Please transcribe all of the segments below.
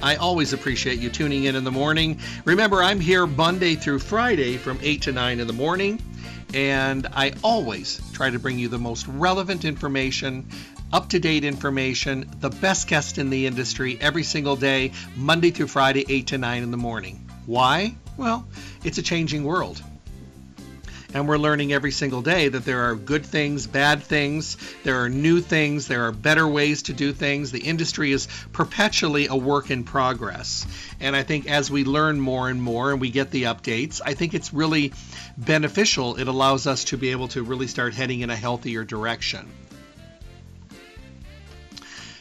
I always appreciate you tuning in the morning. Remember, I'm here Monday through Friday from 8 to 9 in the morning, and I always try to bring you the most relevant information, up-to-date information, the best guest in the industry every single day, Monday through Friday, 8 to 9 in the morning. Why? Well, it's a changing world. And we're learning every single day that there are good things, bad things, there are new things, there are better ways to do things. The industry is perpetually a work in progress. And I think as we learn more and more and we get the updates, I think it's really beneficial. It allows us to be able to really start heading in a healthier direction.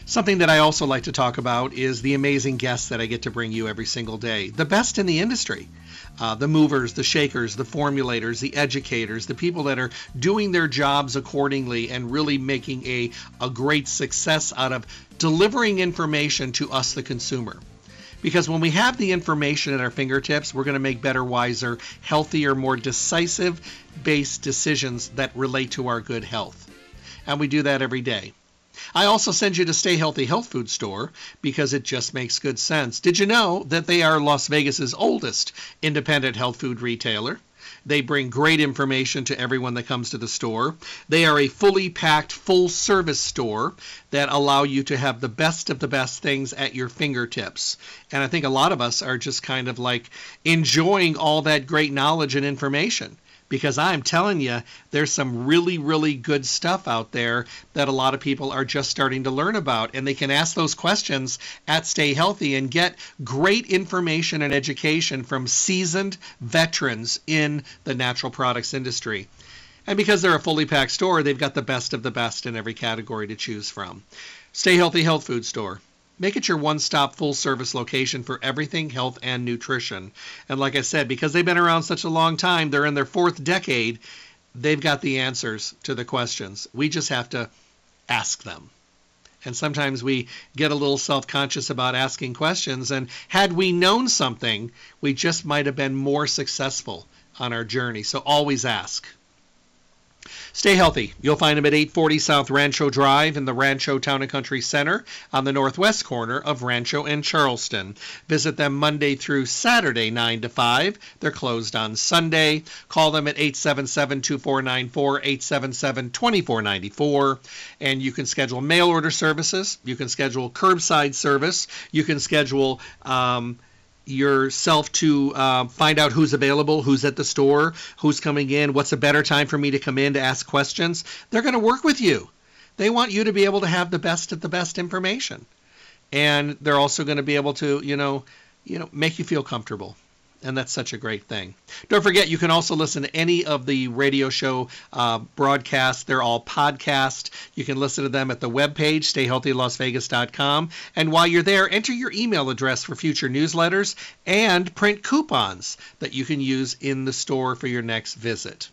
Something that I also like to talk about is the amazing guests that I get to bring you every single day. The best in the industry. The movers, the shakers, the formulators, the educators, the people that are doing their jobs accordingly and really making a great success out of delivering information to us, the consumer. Because when we have the information at our fingertips, we're going to make better, wiser, healthier, more decisive-based decisions that relate to our good health. And we do that every day. I also send you to Stay Healthy Health Food Store because it just makes good sense. Did you know that they are Las Vegas's oldest independent health food retailer? They bring great information to everyone that comes to the store. They are a fully packed, full-service store that allow you to have the best of the best things at your fingertips. And I think a lot of us are just kind of like enjoying all that great knowledge and information. Because I'm telling you, there's some really, really good stuff out there that a lot of people are just starting to learn about. And they can ask those questions at Stay Healthy and get great information and education from seasoned veterans in the natural products industry. And because they're a fully packed store, they've got the best of the best in every category to choose from. Stay Healthy Health Food Store. Make it your one-stop full-service location for everything health and nutrition. And like I said, because they've been around such a long time, they're in their fourth decade, they've got the answers to the questions. We just have to ask them. And sometimes we get a little self-conscious about asking questions. And had we known something, we just might have been more successful on our journey. So always ask. Stay Healthy. You'll find them at 840 South Rancho Drive in the Rancho Town and Country Center on the northwest corner of Rancho and Charleston. Visit them Monday through Saturday, 9 to 5. They're closed on Sunday. Call them at 877-2494, 877-2494. And you can schedule mail order services. You can schedule curbside service. You can schedule yourself to find out who's available, who's at the store, who's coming in, what's a better time for me to come in to ask questions. They're going to work with you. They want you to be able to have the best of the best information. And they're also going to be able to, you know, make you feel comfortable. And that's such a great thing. Don't forget, you can also listen to any of the radio show broadcasts. They're all podcast. You can listen to them at the webpage, stayhealthylasvegas.com. And while you're there, enter your email address for future newsletters and print coupons that you can use in the store for your next visit.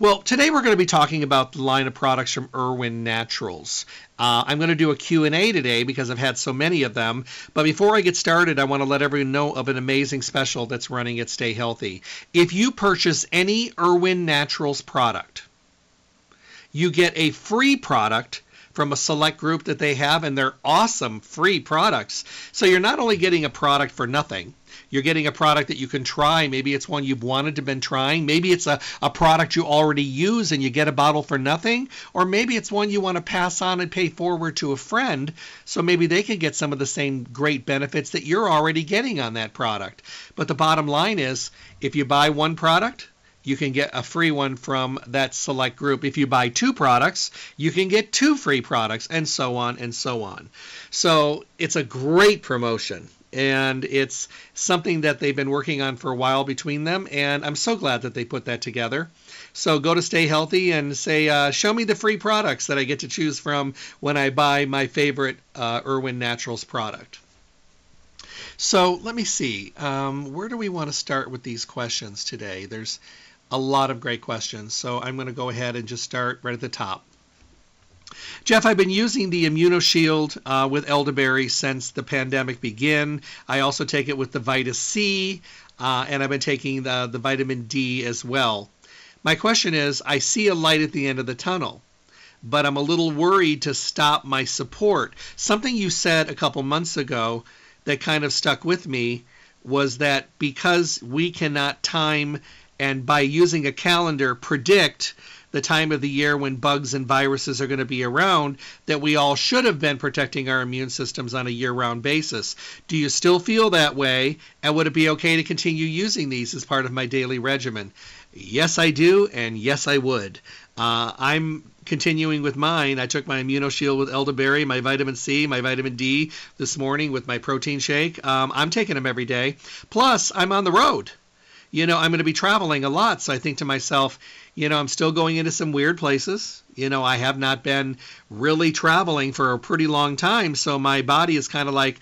Well, today we're going to be talking about the line of products from Irwin Naturals. I'm going to do a Q&A today because I've had so many of them. But before I get started, I want to let everyone know of an amazing special that's running at Stay Healthy. If you purchase any Irwin Naturals product, you get a free product from a select group that they have, and they're awesome free products. So you're not only getting a product for nothing, you're getting a product that you can try. Maybe it's one you've wanted to been trying. Maybe it's a product you already use and you get a bottle for nothing. Or maybe it's one you want to pass on and pay forward to a friend, so maybe they can get some of the same great benefits that you're already getting on that product. But the bottom line is, if you buy one product, you can get a free one from that select group. If you buy two products, you can get two free products, and so on and so on. So it's a great promotion. And it's something that they've been working on for a while between them, and I'm so glad that they put that together. So go to Stay Healthy and say, show me the free products that I get to choose from when I buy my favorite Irwin Naturals product. So let me see, where do we want to start with these questions today? There's a lot of great questions, so I'm going to go ahead and just start right at the top. Jeff, I've been using the ImmunoShield with elderberry since the pandemic began. I also take it with the Vita-C, and I've been taking the vitamin D as well. My question is, I see a light at the end of the tunnel, but I'm a little worried to stop my support. Something you said a couple months ago that kind of stuck with me was that because we cannot time and by using a calendar predict the time of the year when bugs and viruses are going to be around, that we all should have been protecting our immune systems on a year-round basis. Do you still feel that way? And would it be okay to continue using these as part of my daily regimen? Yes, I do, and yes, I would. I'm continuing with mine. I took my ImmunoShield with elderberry, my vitamin C, my vitamin D this morning with my protein shake. I'm taking them every day. Plus, I'm on the road. You know, I'm going to be traveling a lot, so I think to myself, you know, I'm still going into some weird places. You know, I have not been really traveling for a pretty long time, so my body is kind of like,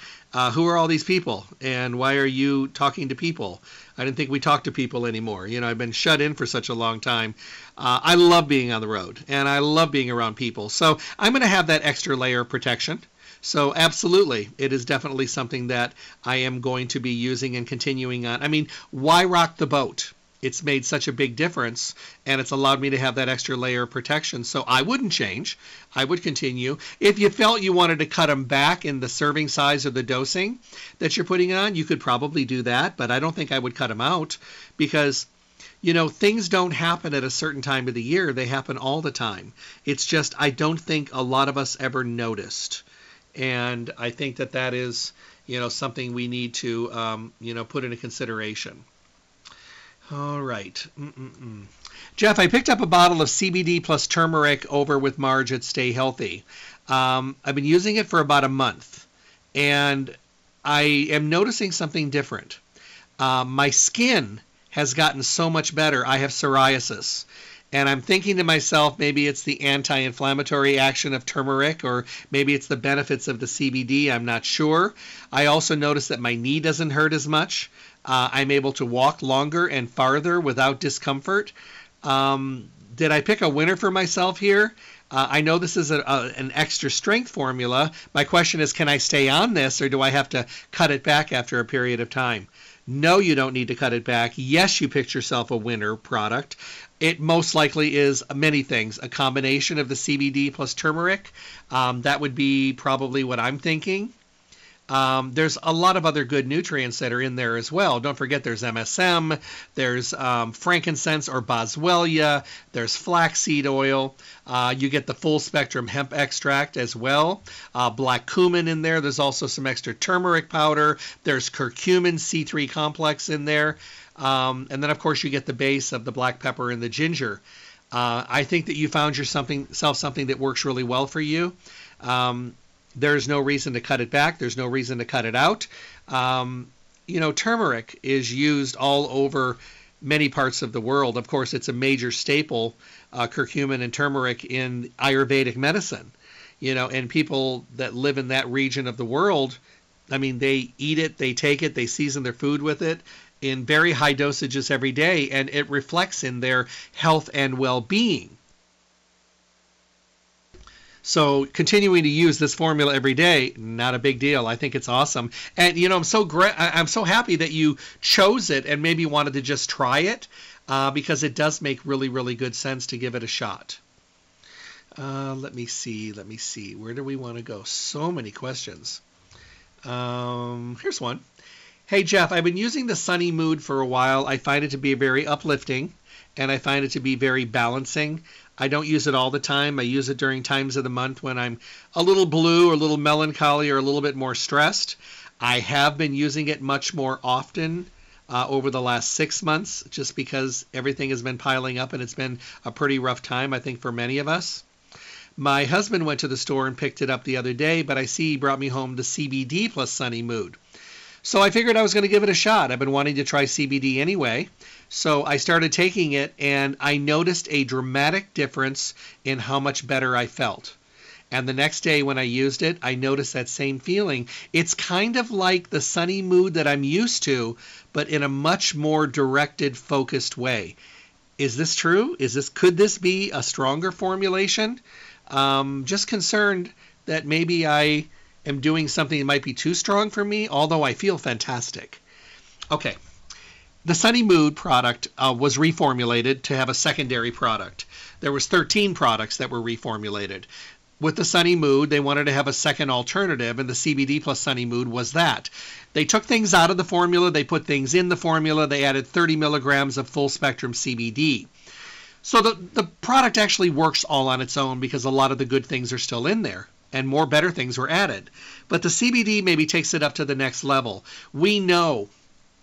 who are all these people, and why are you talking to people? I didn't think we talked to people anymore. You know, I've been shut in for such a long time. I love being on the road, and I love being around people, so I'm going to have that extra layer of protection. So absolutely, it is definitely something that I am going to be using and continuing on. I mean, why rock the boat? It's made such a big difference, and it's allowed me to have that extra layer of protection. So I wouldn't change. I would continue. If you felt you wanted to cut them back in the serving size or the dosing that you're putting on, you could probably do that, but I don't think I would cut them out because, you know, things don't happen at a certain time of the year. They happen all the time. It's just I don't think a lot of us ever noticed. And I think that that is, you know, something we need to, you know, put into consideration. All right. Jeff, I picked up a bottle of CBD plus turmeric over with Marge at Stay Healthy. I've been using it for about a month, and I am noticing something different. My skin has gotten so much better. I have psoriasis. And I'm thinking to myself, maybe it's the anti-inflammatory action of turmeric, or maybe it's the benefits of the CBD. I'm not sure. I also notice that my knee doesn't hurt as much. I'm able to walk longer and farther without discomfort. Did I pick a winner for myself here? I know this is an extra strength formula. My question is, can I stay on this, or do I have to cut it back after a period of time? No, you don't need to cut it back. Yes, you picked yourself a winner product. It most likely is many things, a combination of the CBD plus turmeric. That would be probably what I'm thinking. There's a lot of other good nutrients that are in there as well. Don't forget there's MSM, there's frankincense or boswellia, there's flaxseed oil. You get the full spectrum hemp extract as well. Black cumin in there. There's also some extra turmeric powder. There's curcumin C3 complex in there. And then, of course, you get the base of the black pepper and the ginger. I think that you found yourself something that works really well for you. There's no reason to cut it back. There's no reason to cut it out. You know, turmeric is used all over many parts of the world. Of course, it's a major staple, curcumin and turmeric, in Ayurvedic medicine. You know, and people that live in that region of the world, I mean, they eat it, they take it, they season their food with it in very high dosages every day, and it reflects in their health and well-being. So continuing to use this formula every day, not a big deal. I think it's awesome. And, you know, I'm so happy that you chose it and maybe wanted to just try it because it does make really, really good sense to give it a shot. Let me see. Where do we want to go? So many questions. Here's one. Hey, Jeff, I've been using the Sunny Mood for a while. I find it to be very uplifting, and I find it to be very balancing. I don't use it all the time. I use it during times of the month when I'm a little blue or a little melancholy or a little bit more stressed. I have been using it much more often over the last 6 months just because everything has been piling up, and it's been a pretty rough time, I think, for many of us. My husband went to the store and picked it up the other day, but I see he brought me home the CBD plus Sunny Mood. So I figured I was going to give it a shot. I've been wanting to try CBD anyway. So I started taking it, and I noticed a dramatic difference in how much better I felt. And the next day when I used it, I noticed that same feeling. It's kind of like the Sunny Mood that I'm used to, but in a much more directed, focused way. Is this true? Could this be a stronger formulation? Just concerned that maybe I am doing something that might be too strong for me, although I feel fantastic. Okay. The Sunny Mood product was reformulated to have a secondary product. There was 13 products that were reformulated. With the Sunny Mood, they wanted to have a second alternative, and the CBD plus Sunny Mood was that. They took things out of the formula. They put things in the formula. They added 30 milligrams of full-spectrum CBD. So the product actually works all on its own because a lot of the good things are still in there, and more better things were added. But the CBD maybe takes it up to the next level. We know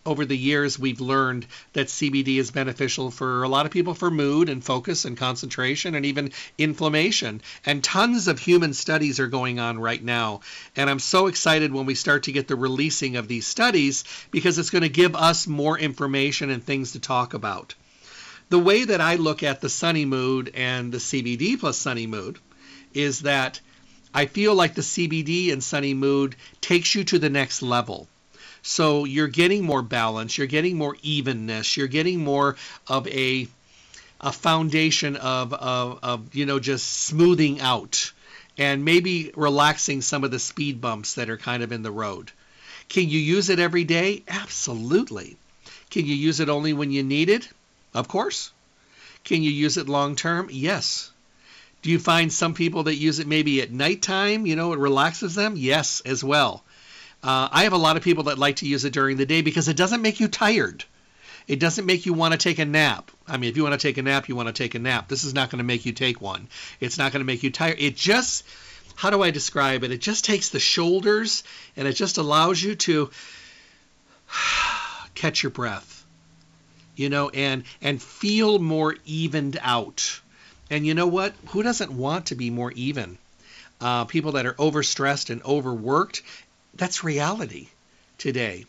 over the years we've learned that CBD is beneficial for a lot of people for mood and focus and concentration and even inflammation. And tons of human studies are going on right now. And I'm so excited when we start to get the releasing of these studies because it's going to give us more information and things to talk about. The way that I look at the Sunny Mood and the CBD plus Sunny Mood is that I feel like the CBD and Sunny Mood takes you to the next level. So you're getting more balance, you're getting more evenness, you're getting more of a foundation of just smoothing out and maybe relaxing some of the speed bumps that are kind of in the road. Can you use it every day? Absolutely. Can you use it only when you need it? Of course. Can you use it long term? Yes. Do you find some people that use it maybe at nighttime, it relaxes them? Yes, as well. I have a lot of people that like to use it during the day because it doesn't make you tired. It doesn't make you want to take a nap. I mean, if you want to take a nap, you want to take a nap. This is not going to make you take one. It's not going to make you tired. It just, how do I describe it? It just takes the shoulders and it just allows you to catch your breath, and feel more evened out. And you know what? Who doesn't want to be more even? People that are overstressed and overworked, that's reality today.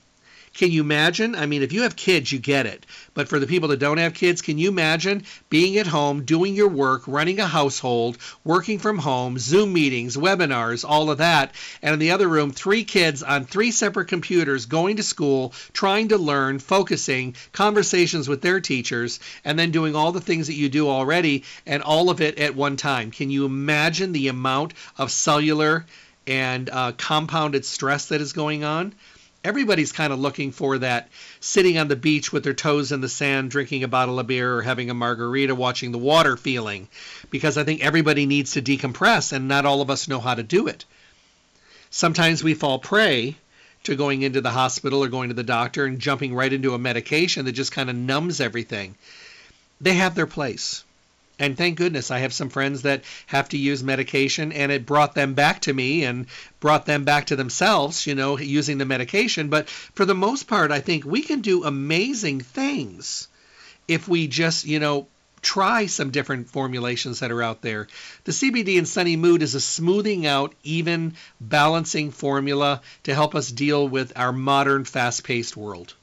Can you imagine? I mean, if you have kids, you get it. But for the people that don't have kids, can you imagine being at home, doing your work, running a household, working from home, Zoom meetings, webinars, all of that, and in the other room, 3 kids on 3 separate computers going to school, trying to learn, focusing, conversations with their teachers, and then doing all the things that you do already, and all of it at one time? Can you imagine the amount of cellular and compounded stress that is going on? Everybody's kind of looking for that, sitting on the beach with their toes in the sand, drinking a bottle of beer or having a margarita, watching the water feeling, because I think everybody needs to decompress, and not all of us know how to do it. Sometimes we fall prey to going into the hospital or going to the doctor and jumping right into a medication that just kind of numbs everything. They have their place. And thank goodness I have some friends that have to use medication, and it brought them back to me and brought them back to themselves, using the medication. But for the most part, I think we can do amazing things if we just, try some different formulations that are out there. The CBD and Sunny Mood is a smoothing out, even, balancing formula to help us deal with our modern fast-paced world.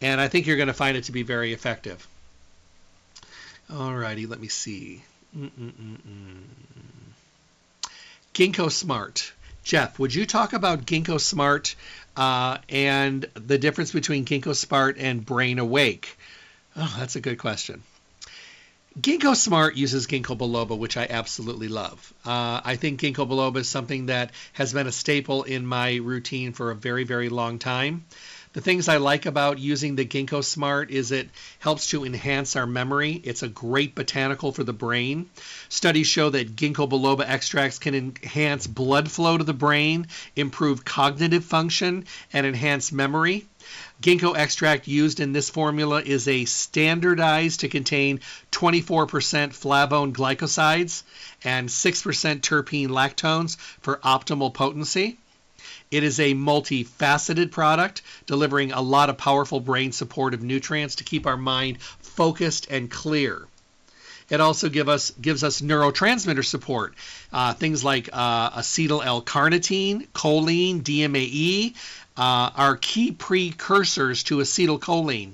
And I think you're going to find it to be very effective. Alrighty, let me see. Ginkgo Smart. Jeff, would you talk about Ginkgo Smart and the difference between Ginkgo Smart and Brain Awake? Oh, that's a good question. Ginkgo Smart uses Ginkgo Biloba, which I absolutely love. I think Ginkgo Biloba is something that has been a staple in my routine for a very, very long time. The things I like about using the Ginkgo Smart is it helps to enhance our memory. It's a great botanical for the brain. Studies show that Ginkgo biloba extracts can enhance blood flow to the brain, improve cognitive function, and enhance memory. Ginkgo extract used in this formula is a standardized to contain 24% flavone glycosides and 6% terpene lactones for optimal potency. It is a multifaceted product, delivering a lot of powerful brain supportive nutrients to keep our mind focused and clear. It also gives us neurotransmitter support, things like acetyl-L-carnitine, choline, DMAE, are key precursors to acetylcholine,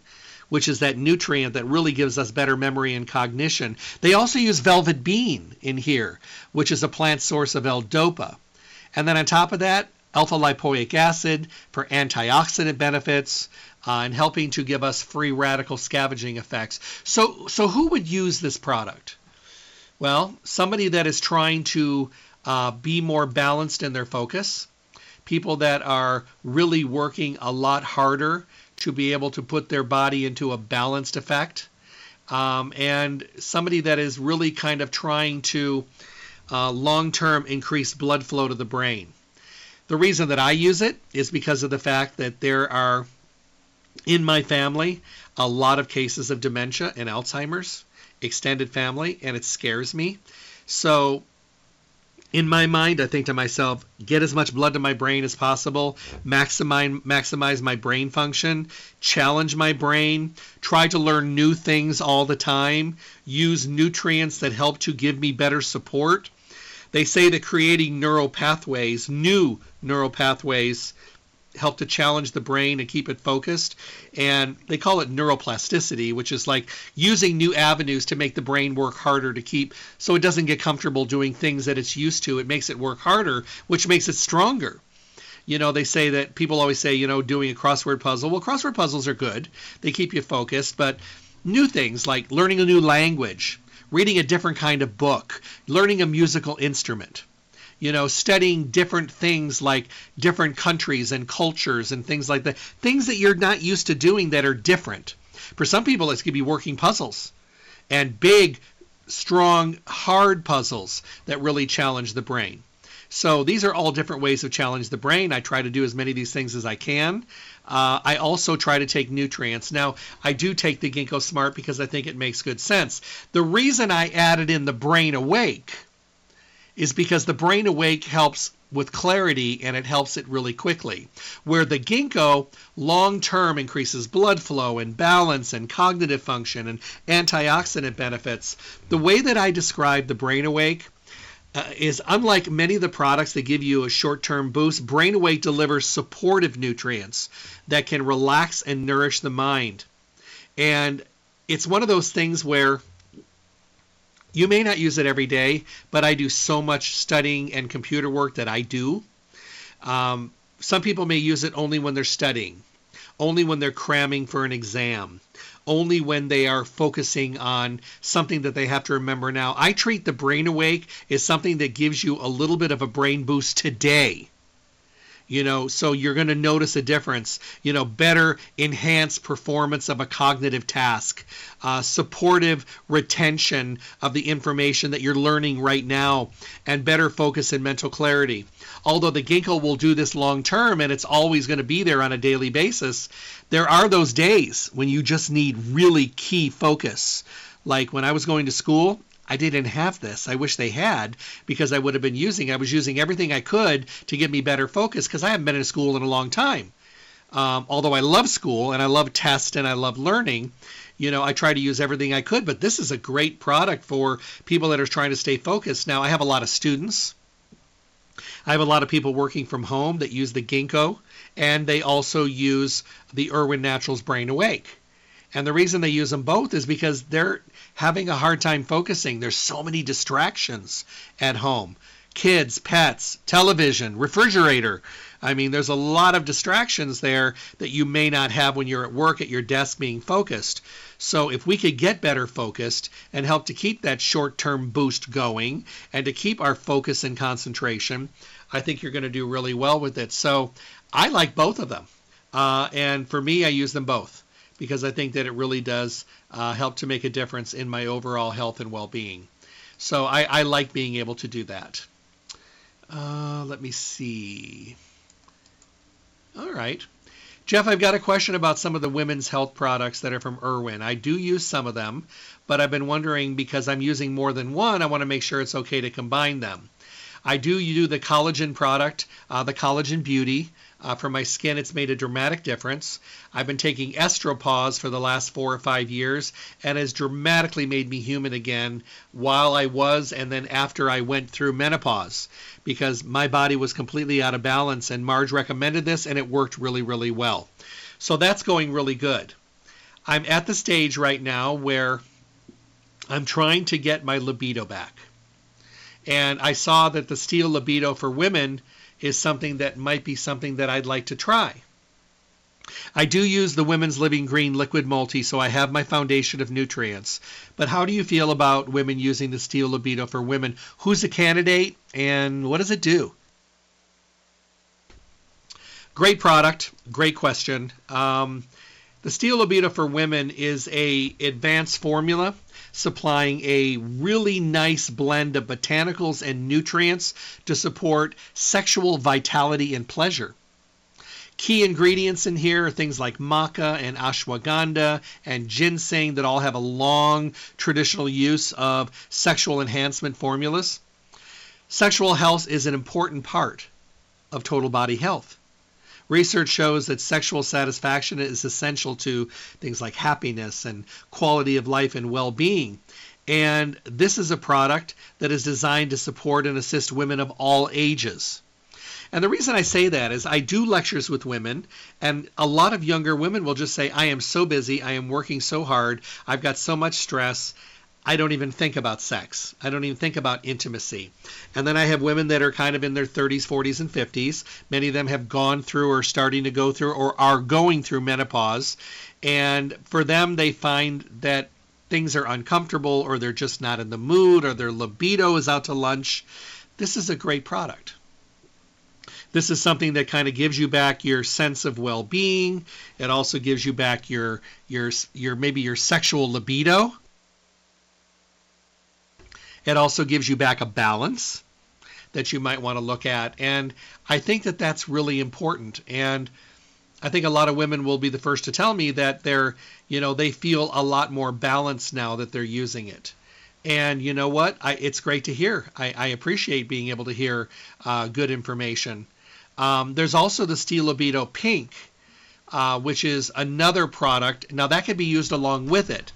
which is that nutrient that really gives us better memory and cognition. They also use velvet bean in here, which is a plant source of L-DOPA. And then on top of that, alpha-lipoic acid for antioxidant benefits and helping to give us free radical scavenging effects. So who would use this product? Well, somebody that is trying to be more balanced in their focus, people that are really working a lot harder to be able to put their body into a balanced effect, and somebody that is really kind of trying to long-term increase blood flow to the brain. The reason that I use it is because of the fact that there are, in my family, a lot of cases of dementia and Alzheimer's, extended family, and it scares me. So in my mind, I think to myself, get as much blood to my brain as possible, maximize my brain function, challenge my brain, try to learn new things all the time, use nutrients that help to give me better support. They say that creating neural pathways, new neural pathways, help to challenge the brain and keep it focused. And they call it neuroplasticity, which is like using new avenues to make the brain work harder to keep, so it doesn't get comfortable doing things that it's used to. It makes it work harder, which makes it stronger. You know, they say that people always say, you know, doing a crossword puzzle. Well, crossword puzzles are good. They keep you focused. But new things like learning a new language, reading a different kind of book, learning a musical instrument, you know, studying different things like different countries and cultures and things like that, things that you're not used to doing that are different. For some people, it's going to be working puzzles and big, strong, hard puzzles that really challenge the brain. So these are all different ways of challenging the brain. I try to do as many of these things as I can. I also try to take nutrients. Now, I do take the Ginkgo Smart because I think it makes good sense. The reason I added in the Brain Awake is because the Brain Awake helps with clarity, and it helps it really quickly. Where the Ginkgo long-term increases blood flow and balance and cognitive function and antioxidant benefits, the way that I describe the Brain Awake is unlike many of the products that give you a short-term boost. Brain Awake delivers supportive nutrients that can relax and nourish the mind. And it's one of those things where you may not use it every day, but I do so much studying and computer work that I do. Some people may use it only when they're studying, only when they're cramming for an exam, only when they are focusing on something that they have to remember now. I treat the Brain Awake as something that gives you a little bit of a brain boost today. You know, so you're going to notice a difference, you know, better enhanced performance of a cognitive task, supportive retention of the information that you're learning right now, and better focus and mental clarity. Although the Ginkgo will do this long term and it's always going to be there on a daily basis, there are those days when you just need really key focus. Like when I was going to school, I didn't have this. I wish they had, because I would have been using, I was using everything I could to give me better focus, because I haven't been in school in a long time. Although I love school and I love tests and I love learning, you know, I try to use everything I could, but this is a great product for people that are trying to stay focused. Now, I have a lot of students. I have a lot of people working from home that use the Ginkgo, and they also use the Irwin Naturals Brain Awake. And the reason they use them both is because they're having a hard time focusing. There's so many distractions at home. Kids, pets, television, refrigerator. I mean, there's a lot of distractions there that you may not have when you're at work at your desk being focused. So if we could get better focused and help to keep that short-term boost going and to keep our focus and concentration, I think you're going to do really well with it. So I like both of them. And for me, I use them both because I think that it really does help to make a difference in my overall health and well-being. So I like being able to do that. Let me see. All right. Jeff, I've got a question about some of the women's health products that are from Irwin. I do use some of them, but I've been wondering, because I'm using more than one, I want to make sure it's okay to combine them. I do the collagen product, the Collagen Beauty. For my skin, it's made a dramatic difference. I've been taking Estropause for the last 4 or 5 years, and has dramatically made me human again while I was and then after I went through menopause, because my body was completely out of balance, and Marge recommended this, and it worked really, really well. So that's going really good. I'm at the stage right now where I'm trying to get my libido back. And I saw that the Steel Libido for Women is something that might be something that I'd like to try. I do use the Women's Living Green Liquid Multi, so I have my foundation of nutrients. But how do you feel about women using the Steel Libido for Women? Who's a candidate, and what does it do? Great product, great question. The Steel Libido for Women is an advanced formula supplying a really nice blend of botanicals and nutrients to support sexual vitality and pleasure. Key ingredients in here are things like maca and ashwagandha and ginseng that all have a long traditional use of sexual enhancement formulas. Sexual health is an important part of total body health. Research shows that sexual satisfaction is essential to things like happiness and quality of life and well-being. And this is a product that is designed to support and assist women of all ages. And the reason I say that is I do lectures with women, and a lot of younger women will just say, I am so busy, I am working so hard, I've got so much stress, I don't even think about sex. I don't even think about intimacy. And then I have women that are kind of in their 30s, 40s, and 50s. Many of them have gone through or starting to go through or are going through menopause. And for them, they find that things are uncomfortable, or they're just not in the mood, or their libido is out to lunch. This is a great product. This is something that kind of gives you back your sense of well-being. It also gives you back your maybe your sexual libido. It also gives you back a balance that you might want to look at. And I think that that's really important. And I think a lot of women will be the first to tell me that they're, you know, they feel a lot more balanced now that they're using it. And you know what? It's great to hear. I appreciate being able to hear good information. There's also the Steel Libido Pink, which is another product. Now, that could be used along with it.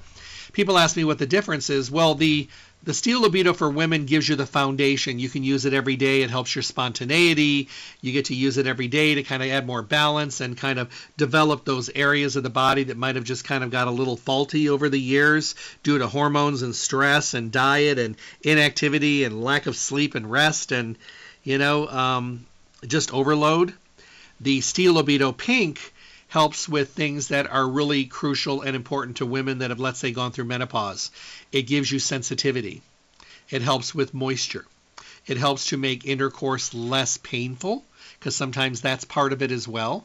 People ask me what the difference is. Well, the Steel Libido for Women gives you the foundation. You can use it every day. It helps your spontaneity. You get to use it every day to kind of add more balance and kind of develop those areas of the body that might have just kind of got a little faulty over the years due to hormones and stress and diet and inactivity and lack of sleep and rest and, you know, just overload. The Steel Libido Pink helps with things that are really crucial and important to women that have, let's say, gone through menopause. It gives you sensitivity. It helps with moisture. It helps to make intercourse less painful, because sometimes that's part of it as well.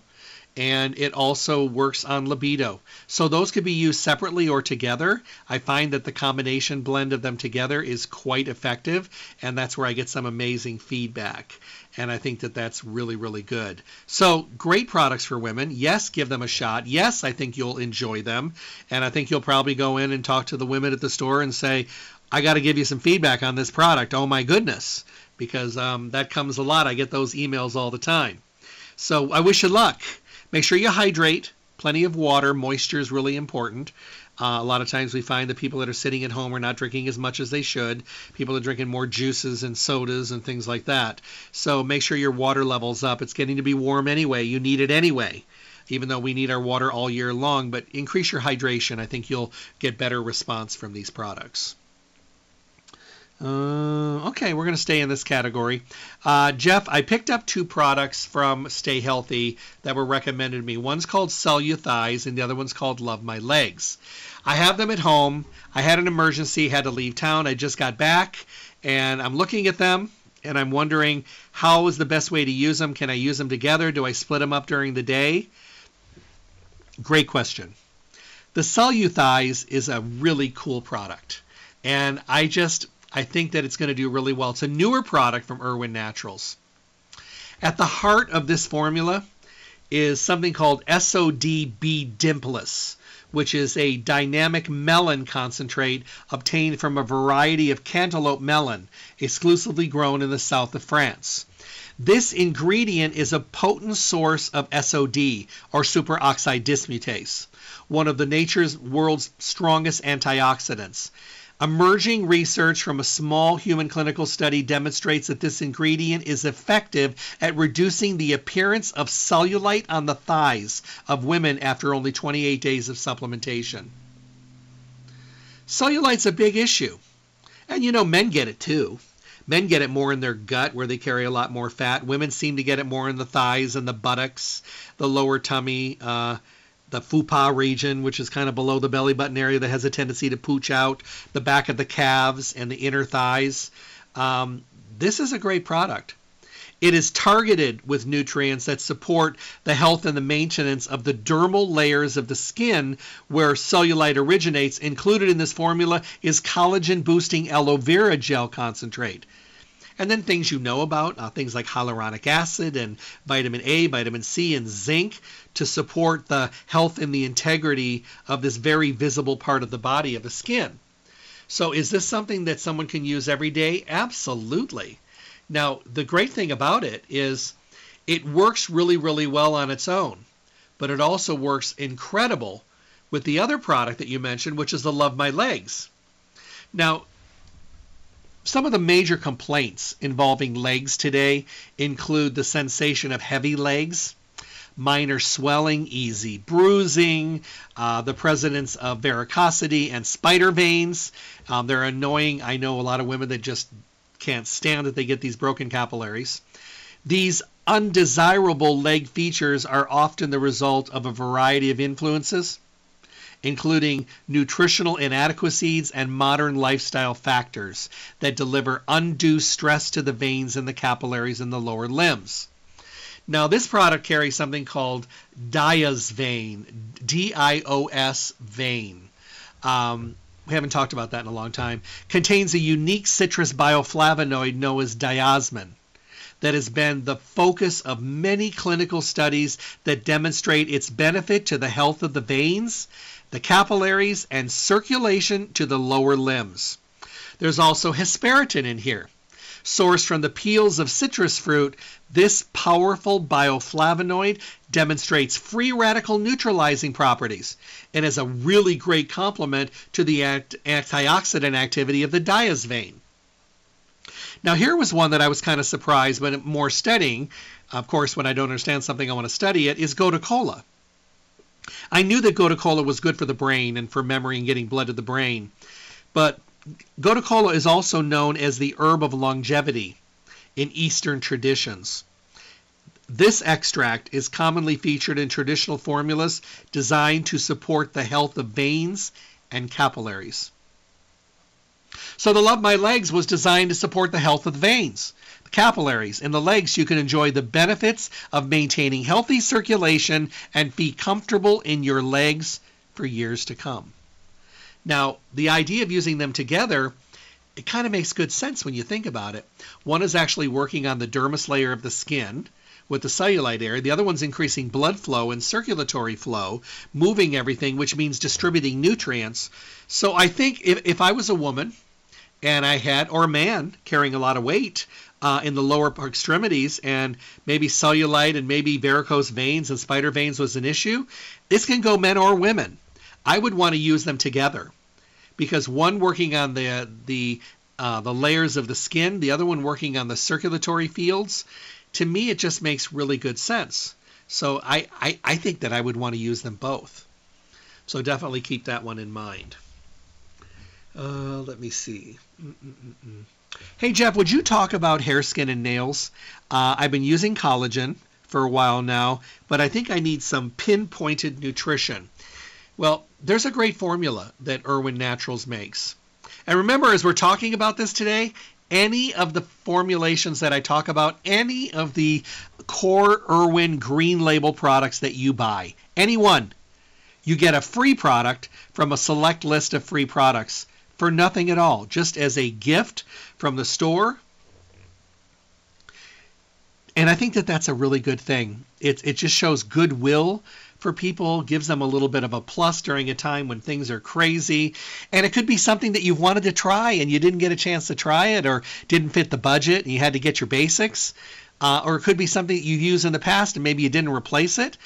And it also works on libido. So those could be used separately or together. I find that the combination blend of them together is quite effective, and that's where I get some amazing feedback. And I think that that's really, really good. So great products for women. Yes, give them a shot. Yes, I think you'll enjoy them. And I think you'll probably go in and talk to the women at the store and say, I got to give you some feedback on this product. Oh, my goodness, because that comes a lot. I get those emails all the time. So I wish you luck. Make sure you hydrate, plenty of water. Moisture is really important. A lot of times we find that people that are sitting at home are not drinking as much as they should. People are drinking more juices and sodas and things like that. So make sure your water level's up. It's getting to be warm anyway. You need it anyway, even though we need our water all year long. But increase your hydration. I think you'll get better response from these products. Okay, we're going to stay in this category. Jeff, I picked up two products from Stay Healthy that were recommended to me. One's called Cellu-Thighs, and the other one's called Love My Legs. I have them at home. I had an emergency, had to leave town. I just got back, and I'm looking at them, and I'm wondering, how is the best way to use them? Can I use them together? Do I split them up during the day? Great question. The Cellu-Thighs is a really cool product, and I think that it's going to do really well. It's a newer product from Irwin Naturals. At the heart of this formula is something called SODB Dimplus, which is a dynamic melon concentrate obtained from a variety of cantaloupe melon, exclusively grown in the south of France. This ingredient is a potent source of SOD, or superoxide dismutase, one of the world's strongest antioxidants. Emerging research from a small human clinical study demonstrates that this ingredient is effective at reducing the appearance of cellulite on the thighs of women after only 28 days of supplementation. Cellulite's a big issue. And you know, men get it too. Men get it more in their gut, where they carry a lot more fat. Women seem to get it more in the thighs and the buttocks, the lower tummy, the fupa region, which is kind of below the belly button area that has a tendency to pooch out, the back of the calves and the inner thighs. This is a great product. It is targeted with nutrients that support the health and the maintenance of the dermal layers of the skin where cellulite originates. Included in this formula is collagen-boosting aloe vera gel concentrate. And then things you know about, things like hyaluronic acid and vitamin A, vitamin C, and zinc to support the health and the integrity of this very visible part of the body of the skin. So is this something that someone can use every day? Absolutely. Now, the great thing about it is it works really, really well on its own, but it also works incredible with the other product that you mentioned, which is the Love My Legs. Now, some of the major complaints involving legs today include the sensation of heavy legs, minor swelling, easy bruising, the presence of varicosity and spider veins. They're annoying. I know a lot of women that just can't stand that they get these broken capillaries. These undesirable leg features are often the result of a variety of influences, including nutritional inadequacies and modern lifestyle factors that deliver undue stress to the veins and the capillaries in the lower limbs. Now, this product carries something called Diosmin, D-I-O-S vein. We haven't talked about that in a long time. Contains a unique citrus bioflavonoid known as Diosmin that has been the focus of many clinical studies that demonstrate its benefit to the health of the veins, the capillaries, and circulation to the lower limbs. There's also hesperitin in here. Sourced from the peels of citrus fruit, this powerful bioflavonoid demonstrates free radical neutralizing properties and is a really great complement to the antioxidant activity of the Diosmin. Now, here was one that I was kind of surprised, but more studying, of course, when I don't understand something, I want to study it, is Gotu Kola. I knew that Gotu Kola was good for the brain and for memory and getting blood to the brain, but Gotu Kola is also known as the herb of longevity in Eastern traditions. This extract is commonly featured in traditional formulas designed to support the health of veins and capillaries. So the Love My Legs was designed to support the health of the veins, the capillaries, and the legs so you can enjoy the benefits of maintaining healthy circulation and be comfortable in your legs for years to come. Now, the idea of using them together, it kind of makes good sense when you think about it. One is actually working on the dermis layer of the skin with the cellulite area. The other one's increasing blood flow and circulatory flow, moving everything, which means distributing nutrients. So I think if I was a woman and I had, or a man carrying a lot of weight in the lower extremities, and maybe cellulite and maybe varicose veins and spider veins was an issue, this can go men or women. I would want to use them together because one working on the layers of the skin, the other one working on the circulatory fields. To me, it just makes really good sense. So I think that I would want to use them both. So definitely keep that one in mind. Let me see. Hey, Jeff, would you talk about hair, skin, and nails? I've been using collagen for a while now, but I think I need some pinpointed nutrition. Well, there's a great formula that Irwin Naturals makes. And remember, as we're talking about this today, any of the formulations that I talk about, any of the core Irwin green label products that you buy, any one, you get a free product from a select list of free products for nothing at all, just as a gift from the store. And I think that that's a really good thing. It just shows goodwill for people, gives them a little bit of a plus during a time when things are crazy. And it could be something that you've wanted to try and you didn't get a chance to try it, or didn't fit the budget and you had to get your basics. Or it could be something that you used in the past and maybe you didn't replace it.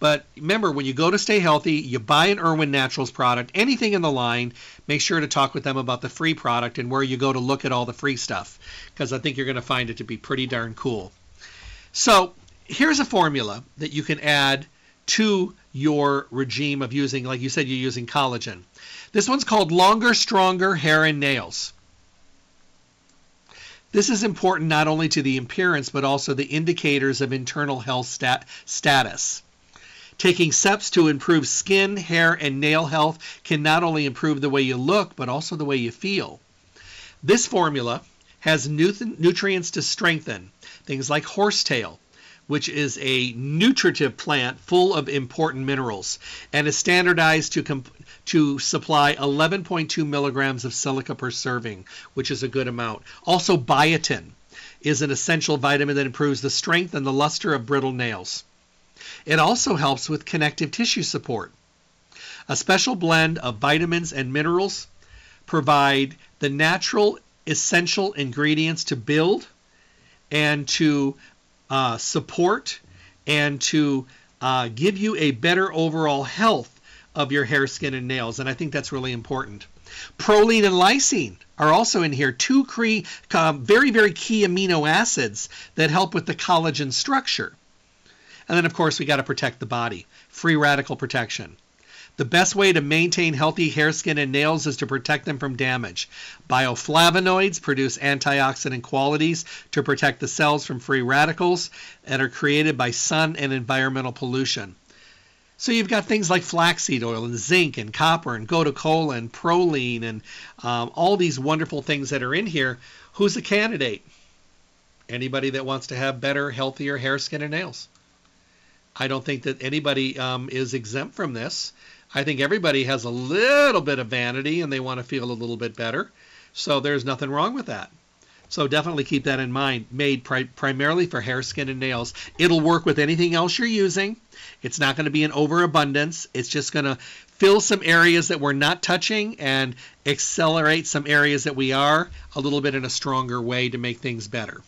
But remember, when you go to Stay Healthy, you buy an Irwin Naturals product, anything in the line, make sure to talk with them about the free product and where you go to look at all the free stuff, because I think you're going to find it to be pretty darn cool. So here's a formula that you can add to your regime of using, like you said, you're using collagen. This one's called Longer, Stronger Hair and Nails. This is important not only to the appearance, but also the indicators of internal health status. Taking steps to improve skin, hair, and nail health can not only improve the way you look, but also the way you feel. This formula has nutrients to strengthen, things like horsetail, which is a nutritive plant full of important minerals, and is standardized to supply 11.2 milligrams of silica per serving, which is a good amount. Also, biotin is an essential vitamin that improves the strength and the luster of brittle nails. It also helps with connective tissue support. A special blend of vitamins and minerals provide the natural essential ingredients to build and to support and to give you a better overall health of your hair, skin, and nails. And I think that's really important. Proline and lysine are also in here, two very, very key amino acids that help with the collagen structure. And then, of course, we got to protect the body. Free radical protection. The best way to maintain healthy hair, skin, and nails is to protect them from damage. Bioflavonoids produce antioxidant qualities to protect the cells from free radicals that are created by sun and environmental pollution. So you've got things like flaxseed oil and zinc and copper and Gotu Kola and Proline and all these wonderful things that are in here. Who's a candidate? Anybody that wants to have better, healthier hair, skin, and nails. I don't think that anybody is exempt from this. I think everybody has a little bit of vanity and they want to feel a little bit better. So there's nothing wrong with that. So definitely keep that in mind. Made primarily for hair, skin, and nails. It'll work with anything else you're using. It's not going to be an overabundance. It's just going to fill some areas that we're not touching and accelerate some areas that we are, a little bit in a stronger way to make things better.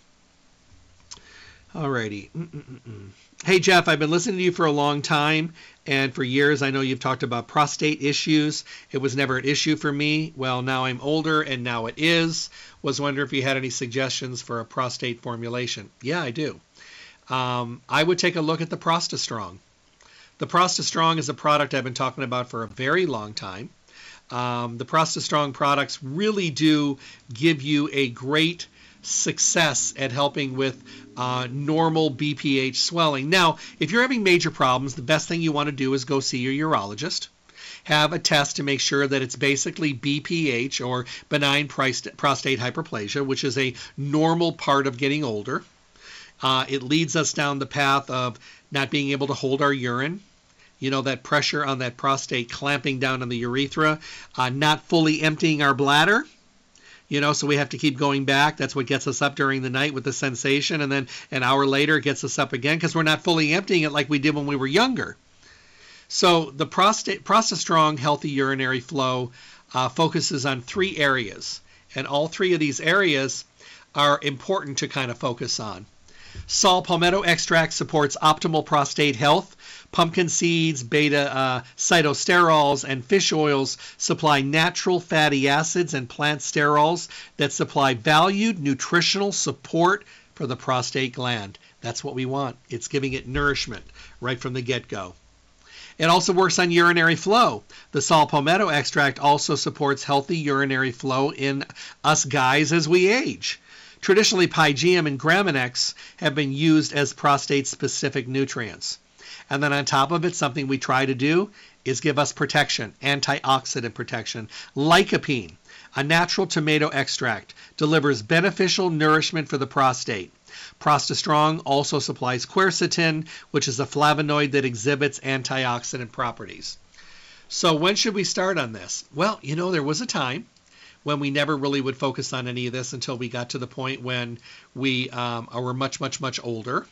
Alrighty. Hey, Jeff, I've been listening to you for a long time, and for years I know you've talked about prostate issues. It was never an issue for me. Well, now I'm older, and now it is. Was wondering if you had any suggestions for a prostate formulation. Yeah, I do. I would take a look at the Prostastrong. The Prostastrong is a product I've been talking about for a very long time. The Prostastrong products really do give you a great success at helping with normal BPH swelling. Now, if you're having major problems, the best thing you want to do is go see your urologist, have a test to make sure that it's basically BPH, or benign prostate hyperplasia, which is a normal part of getting older. It leads us down the path of not being able to hold our urine, you know, that pressure on that prostate clamping down on the urethra, not fully emptying our bladder. You know, so we have to keep going back. That's what gets us up during the night with the sensation. And then an hour later, it gets us up again because we're not fully emptying it like we did when we were younger. So the Prostastrong Healthy Urinary Flow focuses on three areas. And all three of these areas are important to kind of focus on. Saw palmetto extract supports optimal prostate health. Pumpkin seeds, beta-cytosterols, and fish oils supply natural fatty acids and plant sterols that supply valued nutritional support for the prostate gland. That's what we want. It's giving it nourishment right from the get-go. It also works on urinary flow. The saw palmetto extract also supports healthy urinary flow in us guys as we age. Traditionally, pygium and graminex have been used as prostate-specific nutrients. And then on top of it, something we try to do is give us protection, antioxidant protection. Lycopene, a natural tomato extract, delivers beneficial nourishment for the prostate. Prostastrong also supplies quercetin, which is a flavonoid that exhibits antioxidant properties. So when should we start on this? Well, you know, there was a time when we never really would focus on any of this until we got to the point when we were much older.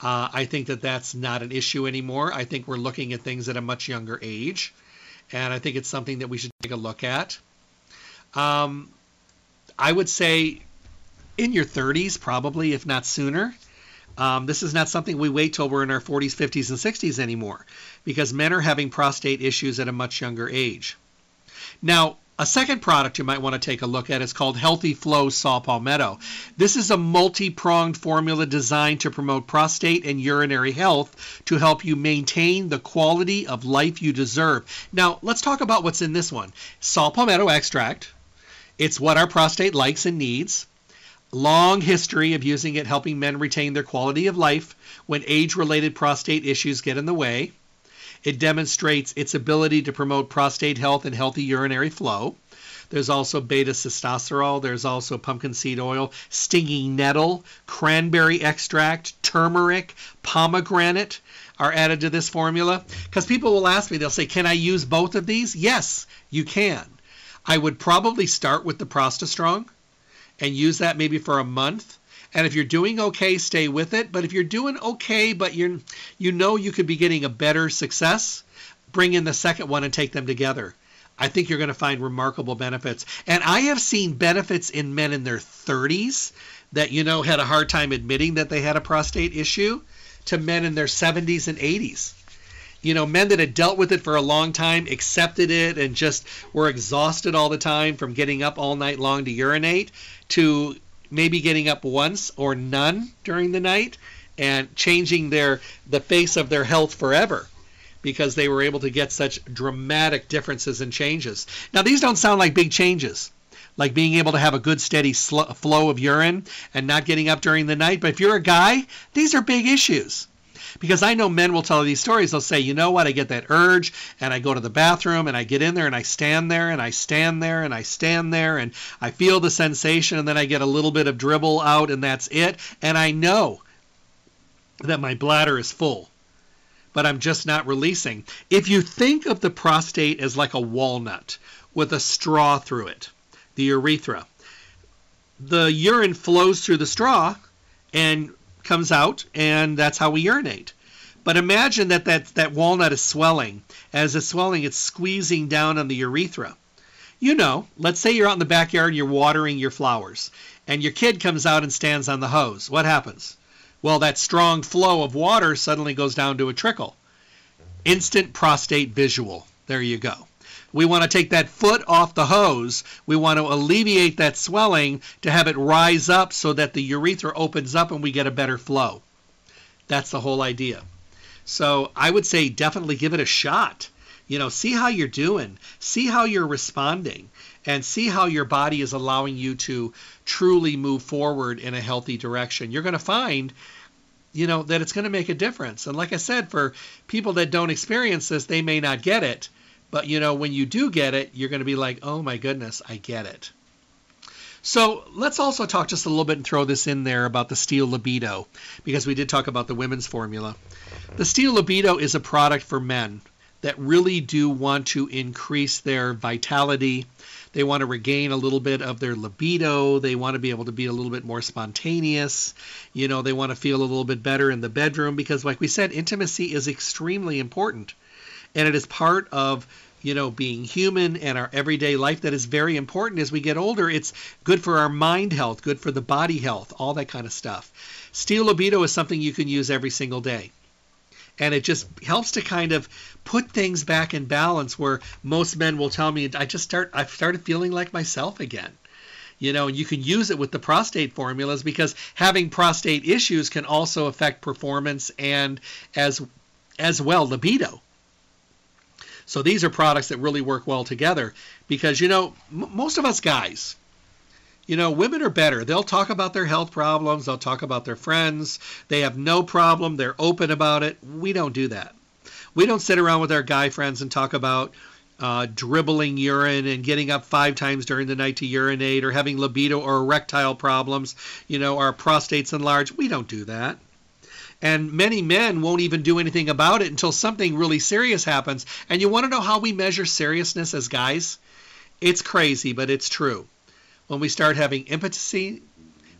I think that that's not an issue anymore. I think we're looking at things at a much younger age, and I think it's something that we should take a look at. I would say in your 30s, probably, if not sooner. This is not something we wait till we're in our 40s, 50s, and 60s anymore, because men are having prostate issues at a much younger age. Now, a second product you might want to take a look at is called Healthy Flow Saw Palmetto. This is a multi-pronged formula designed to promote prostate and urinary health to help you maintain the quality of life you deserve. Now, let's talk about what's in this one. Saw palmetto extract. It's what our prostate likes and needs. Long history of using it, helping men retain their quality of life when age-related prostate issues get in the way. It demonstrates its ability to promote prostate health and healthy urinary flow. There's also beta-cystosterol. There's also pumpkin seed oil, stinging nettle, cranberry extract, turmeric, pomegranate are added to this formula. Because people will ask me, they'll say, can I use both of these? Yes, you can. I would probably start with the Prostastrong and use that maybe for a month. And if you're doing okay, stay with it. But if you're doing okay, but you know you could be getting a better success, bring in the second one and take them together. I think you're going to find remarkable benefits. And I have seen benefits in men in their 30s that, you know, had a hard time admitting that they had a prostate issue, to men in their 70s and 80s. You know, men that had dealt with it for a long time, accepted it, and just were exhausted all the time from getting up all night long to urinate, to maybe getting up once or none during the night and changing the face of their health forever, because they were able to get such dramatic differences and changes. Now, these don't sound like big changes, like being able to have a good steady flow of urine and not getting up during the night. But if you're a guy, these are big issues. Because I know men will tell these stories. They'll say, you know what, I get that urge, and I go to the bathroom, and I get in there, and I stand there, and I stand there, and I stand there, and I feel the sensation, and then I get a little bit of dribble out, and that's it. And I know that my bladder is full, but I'm just not releasing. If you think of the prostate as like a walnut with a straw through it, the urethra, the urine flows through the straw and comes out, and that's how we urinate. But imagine that walnut is swelling. As it's swelling, it's squeezing down on the urethra. You know, let's say you're out in the backyard and you're watering your flowers, and your kid comes out and stands on the hose. What happens? Well, that strong flow of water suddenly goes down to a trickle. Instant prostate visual. There you go. We want to take that foot off the hose. We want to alleviate that swelling to have it rise up so that the urethra opens up and we get a better flow. That's the whole idea. So I would say definitely give it a shot. You know, see how you're doing. See how you're responding. And see how your body is allowing you to truly move forward in a healthy direction. You're going to find, you know, that it's going to make a difference. And like I said, for people that don't experience this, they may not get it. But, you know, when you do get it, you're going to be like, oh, my goodness, I get it. So let's also talk just a little bit and throw this in there about the Steel Libido, because we did talk about the women's formula. The Steel Libido is a product for men that really do want to increase their vitality. They want to regain a little bit of their libido. They want to be able to be a little bit more spontaneous. You know, they want to feel a little bit better in the bedroom because, like we said, intimacy is extremely important. And it is part of, you know, being human and our everyday life that is very important as we get older. It's good for our mind health, good for the body health, all that kind of stuff. Steel Libido is something you can use every single day. And it just helps to kind of put things back in balance, where most men will tell me, I've started feeling like myself again. You know, and you can use it with the prostate formulas, because having prostate issues can also affect performance and as well libido. So these are products that really work well together, because, you know, most of us guys, you know, women are better. They'll talk about their health problems. They'll talk about their friends. They have no problem. They're open about it. We don't do that. We don't sit around with our guy friends and talk about dribbling urine and getting up 5 times during the night to urinate, or having libido or erectile problems. You know, our prostates enlarged. We don't do that. And many men won't even do anything about it until something really serious happens. And you want to know how we measure seriousness as guys? It's crazy, but it's true. When we start having impotency,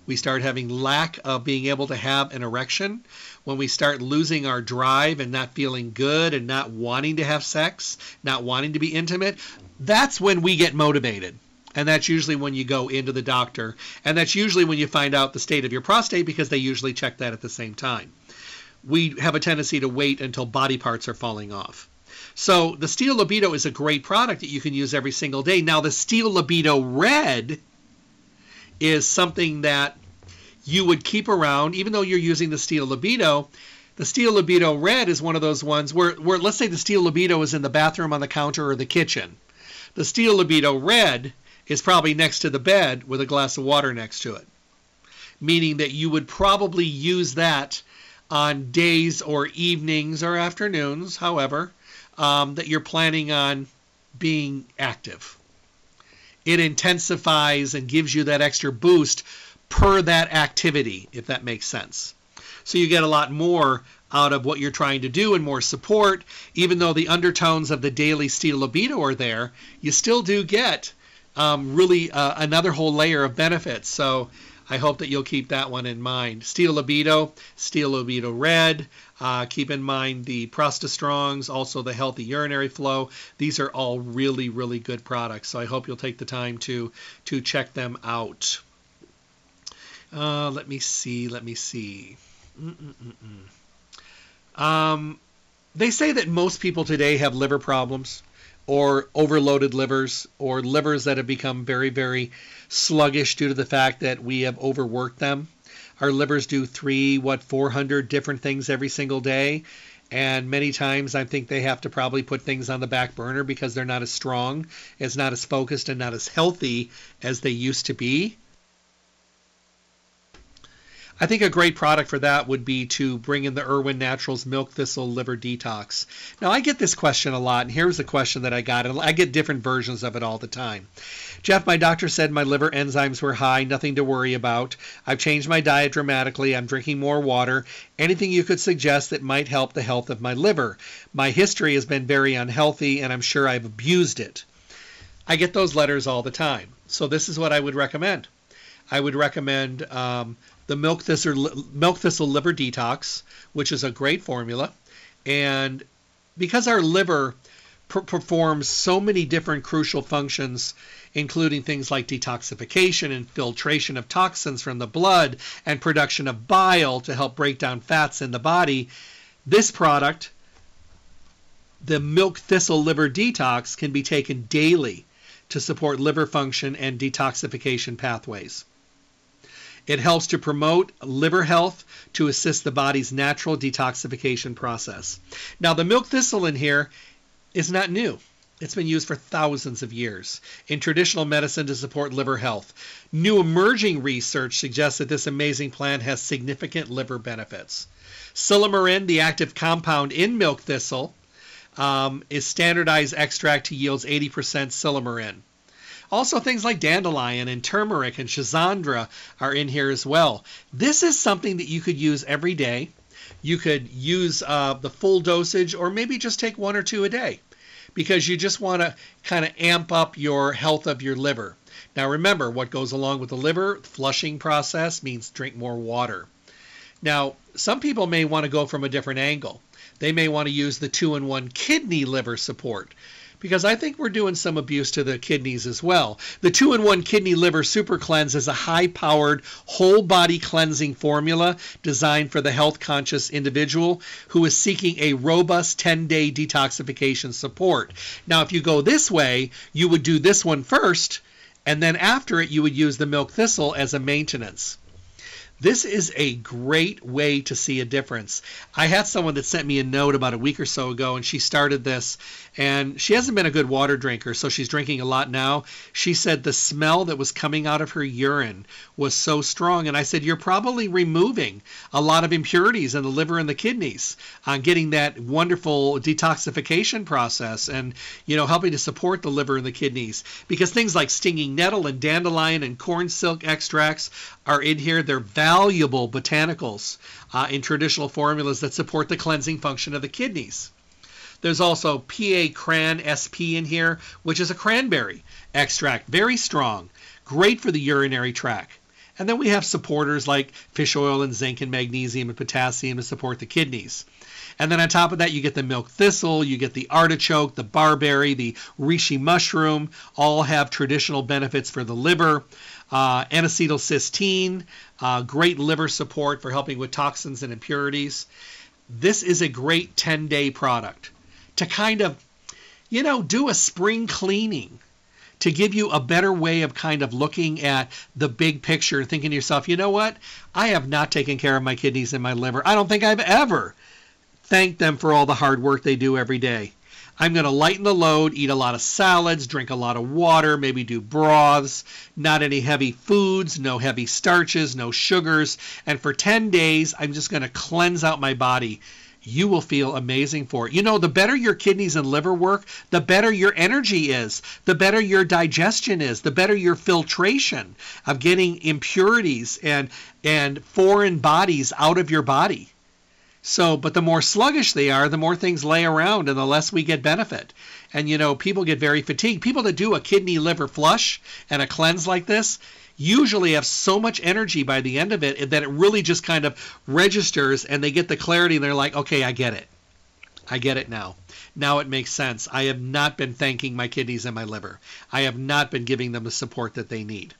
we start having lack of being able to have an erection, when we start losing our drive and not feeling good and not wanting to have sex, not wanting to be intimate, that's when we get motivated. And that's usually when you go into the doctor. And that's usually when you find out the state of your prostate, because they usually check that at the same time. We have a tendency to wait until body parts are falling off. So the Steel Libido is a great product that you can use every single day. Now, the Steel Libido Red is something that you would keep around, even though you're using the Steel Libido. The Steel Libido Red is one of those ones where let's say the Steel Libido is in the bathroom on the counter or the kitchen. The Steel Libido Red is probably next to the bed with a glass of water next to it, meaning that you would probably use that on days or evenings or afternoons, however, that you're planning on being active. It intensifies and gives you that extra boost per that activity, if that makes sense. So you get a lot more out of what you're trying to do and more support. Even though the undertones of the daily Steel Libido are there, you still do get another whole layer of benefits. So I hope that you'll keep that one in mind. Steel Libido Red. Keep in mind the Prostastrongs, also the Healthy Urinary Flow. These are all really, really good products. So I hope you'll take the time to check them out. Let me see. They say that most people today have liver problems, or overloaded livers, or livers that have become very, very sluggish due to the fact that we have overworked them. Our livers do 400 different things every single day. And many times I think they have to probably put things on the back burner because they're not as strong, as not as focused, and not as healthy as they used to be. I think a great product for that would be to bring in the Irwin Naturals Milk Thistle Liver Detox. Now, I get this question a lot, and here's a question that I got, and I get different versions of it all the time. Jeff, my doctor said my liver enzymes were high, nothing to worry about. I've changed my diet dramatically. I'm drinking more water. Anything you could suggest that might help the health of my liver? My history has been very unhealthy, and I'm sure I've abused it. I get those letters all the time. So this is what I would recommend. I would recommend the Milk Thistle Liver Detox, which is a great formula. And because our liver performs so many different crucial functions, including things like detoxification and filtration of toxins from the blood and production of bile to help break down fats in the body, this product, the Milk Thistle Liver Detox, can be taken daily to support liver function and detoxification pathways. It helps to promote liver health to assist the body's natural detoxification process. Now, the milk thistle in here is not new. It's been used for thousands of years in traditional medicine to support liver health. New emerging research suggests that this amazing plant has significant liver benefits. Silymarin, the active compound in milk thistle, is standardized extract to yields 80% silymarin. Also, things like dandelion and turmeric and schizandra are in here as well. This is something that you could use every day. You could use the full dosage, or maybe just take one or two a day, because you just want to kind of amp up your health of your liver. Now, remember, what goes along with the liver flushing process means drink more water. Now, some people may want to go from a different angle. They may want to use the 2-in-1 kidney liver support, because I think we're doing some abuse to the kidneys as well. The 2-in-1 Kidney Liver Super Cleanse is a high-powered, whole-body cleansing formula designed for the health-conscious individual who is seeking a robust 10-day detoxification support. Now, if you go this way, you would do this one first, and then after it, you would use the milk thistle as a maintenance. This is a great way to see a difference. I had someone that sent me a note about a week or so ago, and she started this, and she hasn't been a good water drinker, so she's drinking a lot now. She said the smell that was coming out of her urine was so strong, and I said, you're probably removing a lot of impurities in the liver and the kidneys on getting that wonderful detoxification process and, you know, helping to support the liver and the kidneys, because things like stinging nettle and dandelion and corn silk extracts are in here. They're valuable. valuable botanicals in traditional formulas that support the cleansing function of the kidneys. There's also PA Cran SP in here, which is a cranberry extract, very strong, great for the urinary tract. And then we have supporters like fish oil and zinc and magnesium and potassium to support the kidneys. And then on top of that, you get the milk thistle, you get the artichoke, the barberry, the reishi mushroom, all have traditional benefits for the liver. N-acetylcysteine, great liver support for helping with toxins and impurities. This is a great 10-day product to kind of, you know, do a spring cleaning, to give you a better way of kind of looking at the big picture, thinking to yourself, you know what? I have not taken care of my kidneys and my liver. I don't think I've ever thanked them for all the hard work they do every day. I'm going to lighten the load, eat a lot of salads, drink a lot of water, maybe do broths, not any heavy foods, no heavy starches, no sugars. And for 10 days, I'm just going to cleanse out my body. You will feel amazing for it. You know, the better your kidneys and liver work, the better your energy is, the better your digestion is, the better your filtration of getting impurities and foreign bodies out of your body. So, but the more sluggish they are, the more things lay around and the less we get benefit. And, you know, people get very fatigued. People that do a kidney liver flush and a cleanse like this usually have so much energy by the end of it that it really just kind of registers and they get the clarity and they're like, okay, I get it. I get it now. Now it makes sense. I have not been thanking my kidneys and my liver. I have not been giving them the support that they need.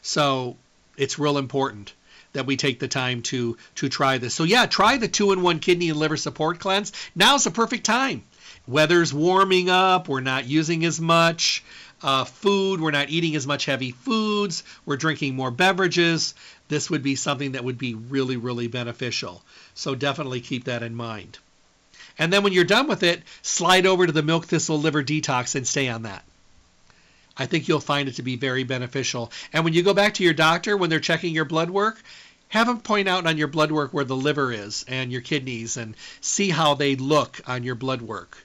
So it's real important that we take the time to try this. So yeah, try the 2-in-1 kidney and liver support cleanse. Now's the perfect time. Weather's warming up. We're not using as much food. We're not eating as much heavy foods. We're drinking more beverages. This would be something that would be really, really beneficial. So definitely keep that in mind. And then when you're done with it, slide over to the Milk Thistle Liver Detox and stay on that. I think you'll find it to be very beneficial. And when you go back to your doctor, when they're checking your blood work, have them point out on your blood work where the liver is and your kidneys and see how they look on your blood work.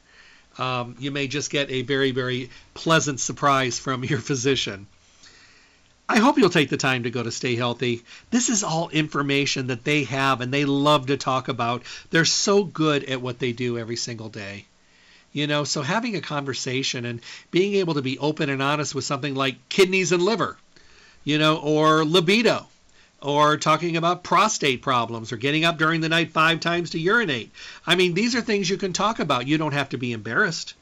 You may just get a very, very pleasant surprise from your physician. I hope you'll take the time to go to Stay Healthy. This is all information that they have and they love to talk about. They're so good at what they do every single day. You know, so having a conversation and being able to be open and honest with something like kidneys and liver, you know, or libido, or talking about prostate problems, or getting up during the night 5 times to urinate. I mean, these are things you can talk about. You don't have to be embarrassed.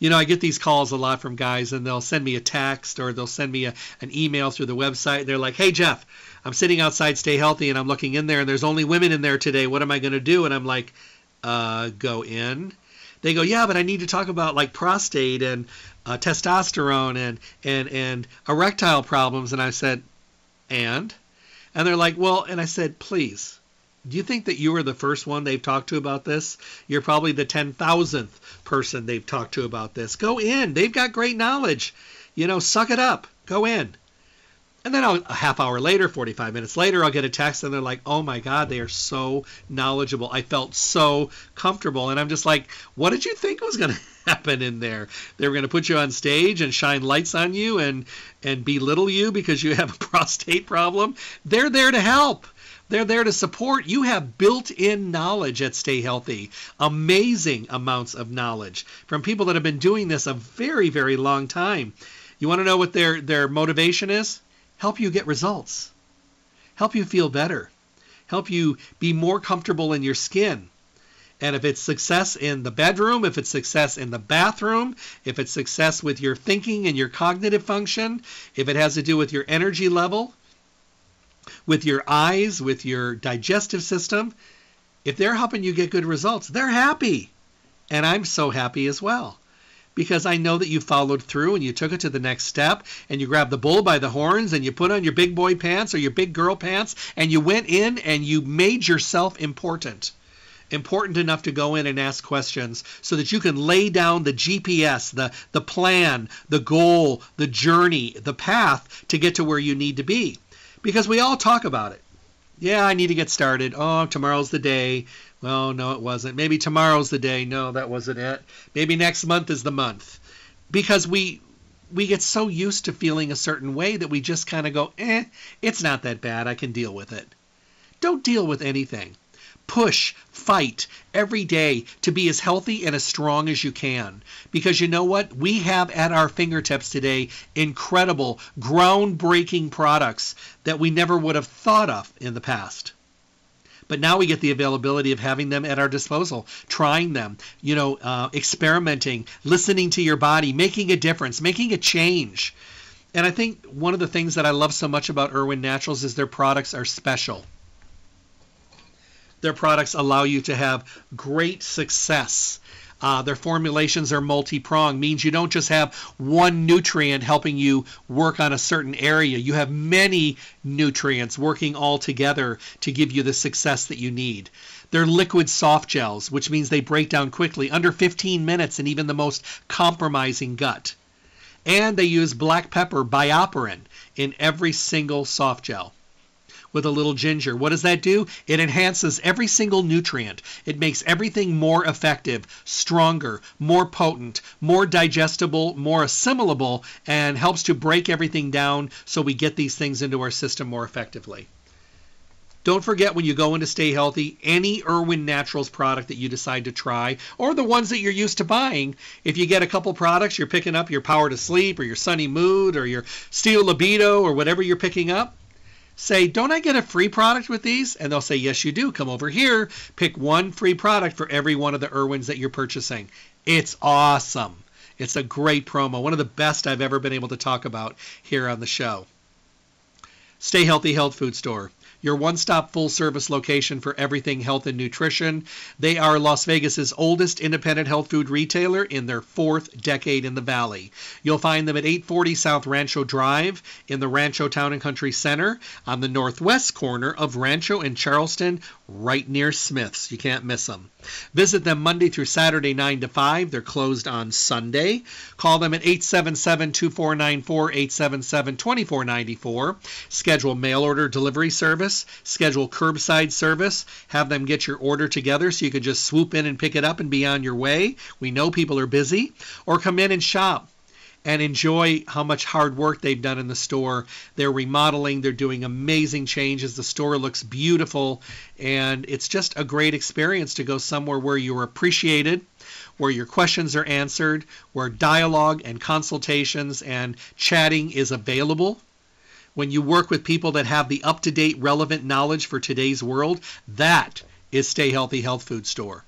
You know, I get these calls a lot from guys, and they'll send me a text, or they'll send me an email through the website. They're like, hey, Jeff, I'm sitting outside Stay Healthy, and I'm looking in there, and there's only women in there today. What am I going to do? And I'm like, go in. They go, yeah, but I need to talk about like prostate and testosterone and erectile problems. And I said, and? And they're like, well, and I said, please, do you think that you were the first one they've talked to about this? You're probably the 10,000th person they've talked to about this. Go in. They've got great knowledge. You know, suck it up. Go in. And then a half hour later, 45 minutes later, I'll get a text and they're like, oh my God, they are so knowledgeable. I felt so comfortable. And I'm just like, what did you think was going to happen in there? They were going to put you on stage and shine lights on you and belittle you because you have a prostate problem? They're there to help. They're there to support. You have built-in knowledge at Stay Healthy, amazing amounts of knowledge from people that have been doing this a very, very long time. You want to know what their motivation is? Help you get results, help you feel better, help you be more comfortable in your skin. And if it's success in the bedroom, if it's success in the bathroom, if it's success with your thinking and your cognitive function, if it has to do with your energy level, with your eyes, with your digestive system, if they're helping you get good results, they're happy. And I'm so happy as well, because I know that you followed through and you took it to the next step and you grabbed the bull by the horns and you put on your big boy pants or your big girl pants and you went in and you made yourself important. Important enough to go in and ask questions so that you can lay down the GPS, the plan, the goal, the journey, the path to get to where you need to be. Because we all talk about it. Yeah, I need to get started. Oh, tomorrow's the day. Well, no, it wasn't. Maybe tomorrow's the day. No, that wasn't it. Maybe next month is the month. Because we get so used to feeling a certain way that we just kind of go, eh, it's not that bad. I can deal with it. Don't deal with anything. Push, fight every day to be as healthy and as strong as you can. Because you know what? We have at our fingertips today incredible, groundbreaking products that we never would have thought of in the past. But now we get the availability of having them at our disposal, trying them, experimenting, listening to your body, making a difference, making a change. And I think one of the things that I love so much about Irwin Naturals is their products are special. Their products allow you to have great success. Their formulations are multi-pronged, means you don't just have one nutrient helping you work on a certain area. You have many nutrients working all together to give you the success that you need. They're liquid soft gels, which means they break down quickly, under 15 minutes in even the most compromising gut. And they use black pepper bioperin in every single soft gel, with a little ginger. What does that do? It enhances every single nutrient. It makes everything more effective, stronger, more potent, more digestible, more assimilable, and helps to break everything down so we get these things into our system more effectively. Don't forget, when you go in to Stay Healthy, any Irwin Naturals product that you decide to try, or the ones that you're used to buying, if you get a couple products, you're picking up your Power to Sleep or your Sunny Mood or your Steel Libido or whatever you're picking up, say, don't I get a free product with these? And they'll say, yes, you do. Come over here. Pick one free product for every one of the Irwins that you're purchasing. It's awesome. It's a great promo. One of the best I've ever been able to talk about here on the show. Stay Healthy Health Food Store, your one-stop full-service location for everything health and nutrition. They are Las Vegas's oldest independent health food retailer in their fourth decade in the Valley. You'll find them at 840 South Rancho Drive in the Rancho Town and Country Center on the northwest corner of Rancho and Charleston, right near Smith's. You can't miss them. Visit them Monday through Saturday, 9 to 5. They're closed on Sunday. Call them at 877-2494, 877-2494. Schedule mail order delivery service. Schedule curbside service. Have them get your order together so you can just swoop in and pick it up and be on your way. We know people are busy. Or come in and shop and enjoy how much hard work they've done in the store. They're remodeling. They're doing amazing changes. The store looks beautiful, and it's just a great experience to go somewhere where you're appreciated, where your questions are answered, where dialogue and consultations and chatting is available. When you work with people that have the up-to-date, relevant knowledge for today's world, that is Stay Healthy Health Food Store.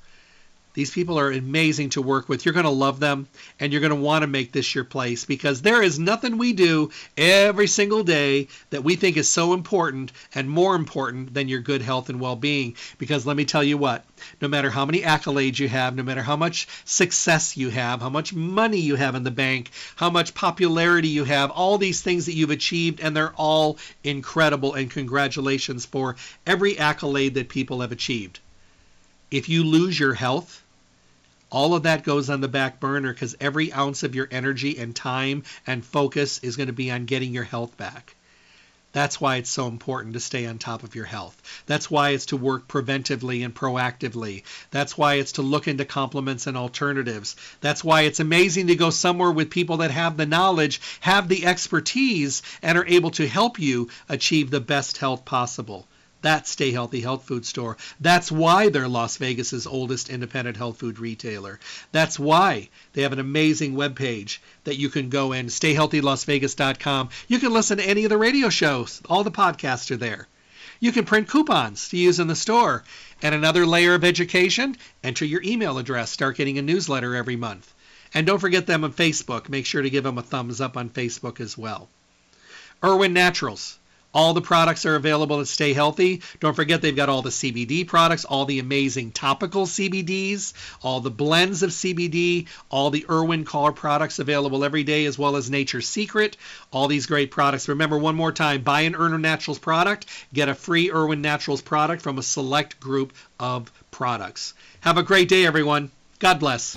These people are amazing to work with. You're going to love them, and you're going to want to make this your place, because there is nothing we do every single day that we think is so important and more important than your good health and well-being. Because let me tell you what, no matter how many accolades you have, no matter how much success you have, how much money you have in the bank, how much popularity you have, all these things that you've achieved, and they're all incredible, and congratulations for every accolade that people have achieved. If you lose your health, all of that goes on the back burner, because every ounce of your energy and time and focus is going to be on getting your health back. That's why it's so important to stay on top of your health. That's why it's to work preventively and proactively. That's why it's to look into complements and alternatives. That's why it's amazing to go somewhere with people that have the knowledge, have the expertise, and are able to help you achieve the best health possible. That's Stay Healthy Health Food Store. That's why they're Las Vegas's oldest independent health food retailer. That's why they have an amazing webpage that you can go in, stayhealthylasvegas.com. You can listen to any of the radio shows. All the podcasts are there. You can print coupons to use in the store. And another layer of education, enter your email address. Start getting a newsletter every month. And don't forget them on Facebook. Make sure to give them a thumbs up on Facebook as well. Irwin Naturals. All the products are available at Stay Healthy. Don't forget, they've got all the CBD products, all the amazing topical CBDs, all the blends of CBD, all the Irwin Color products available every day, as well as Nature's Secret. All these great products. Remember, one more time, buy an Irwin Naturals product, get a free Irwin Naturals product from a select group of products. Have a great day, everyone. God bless.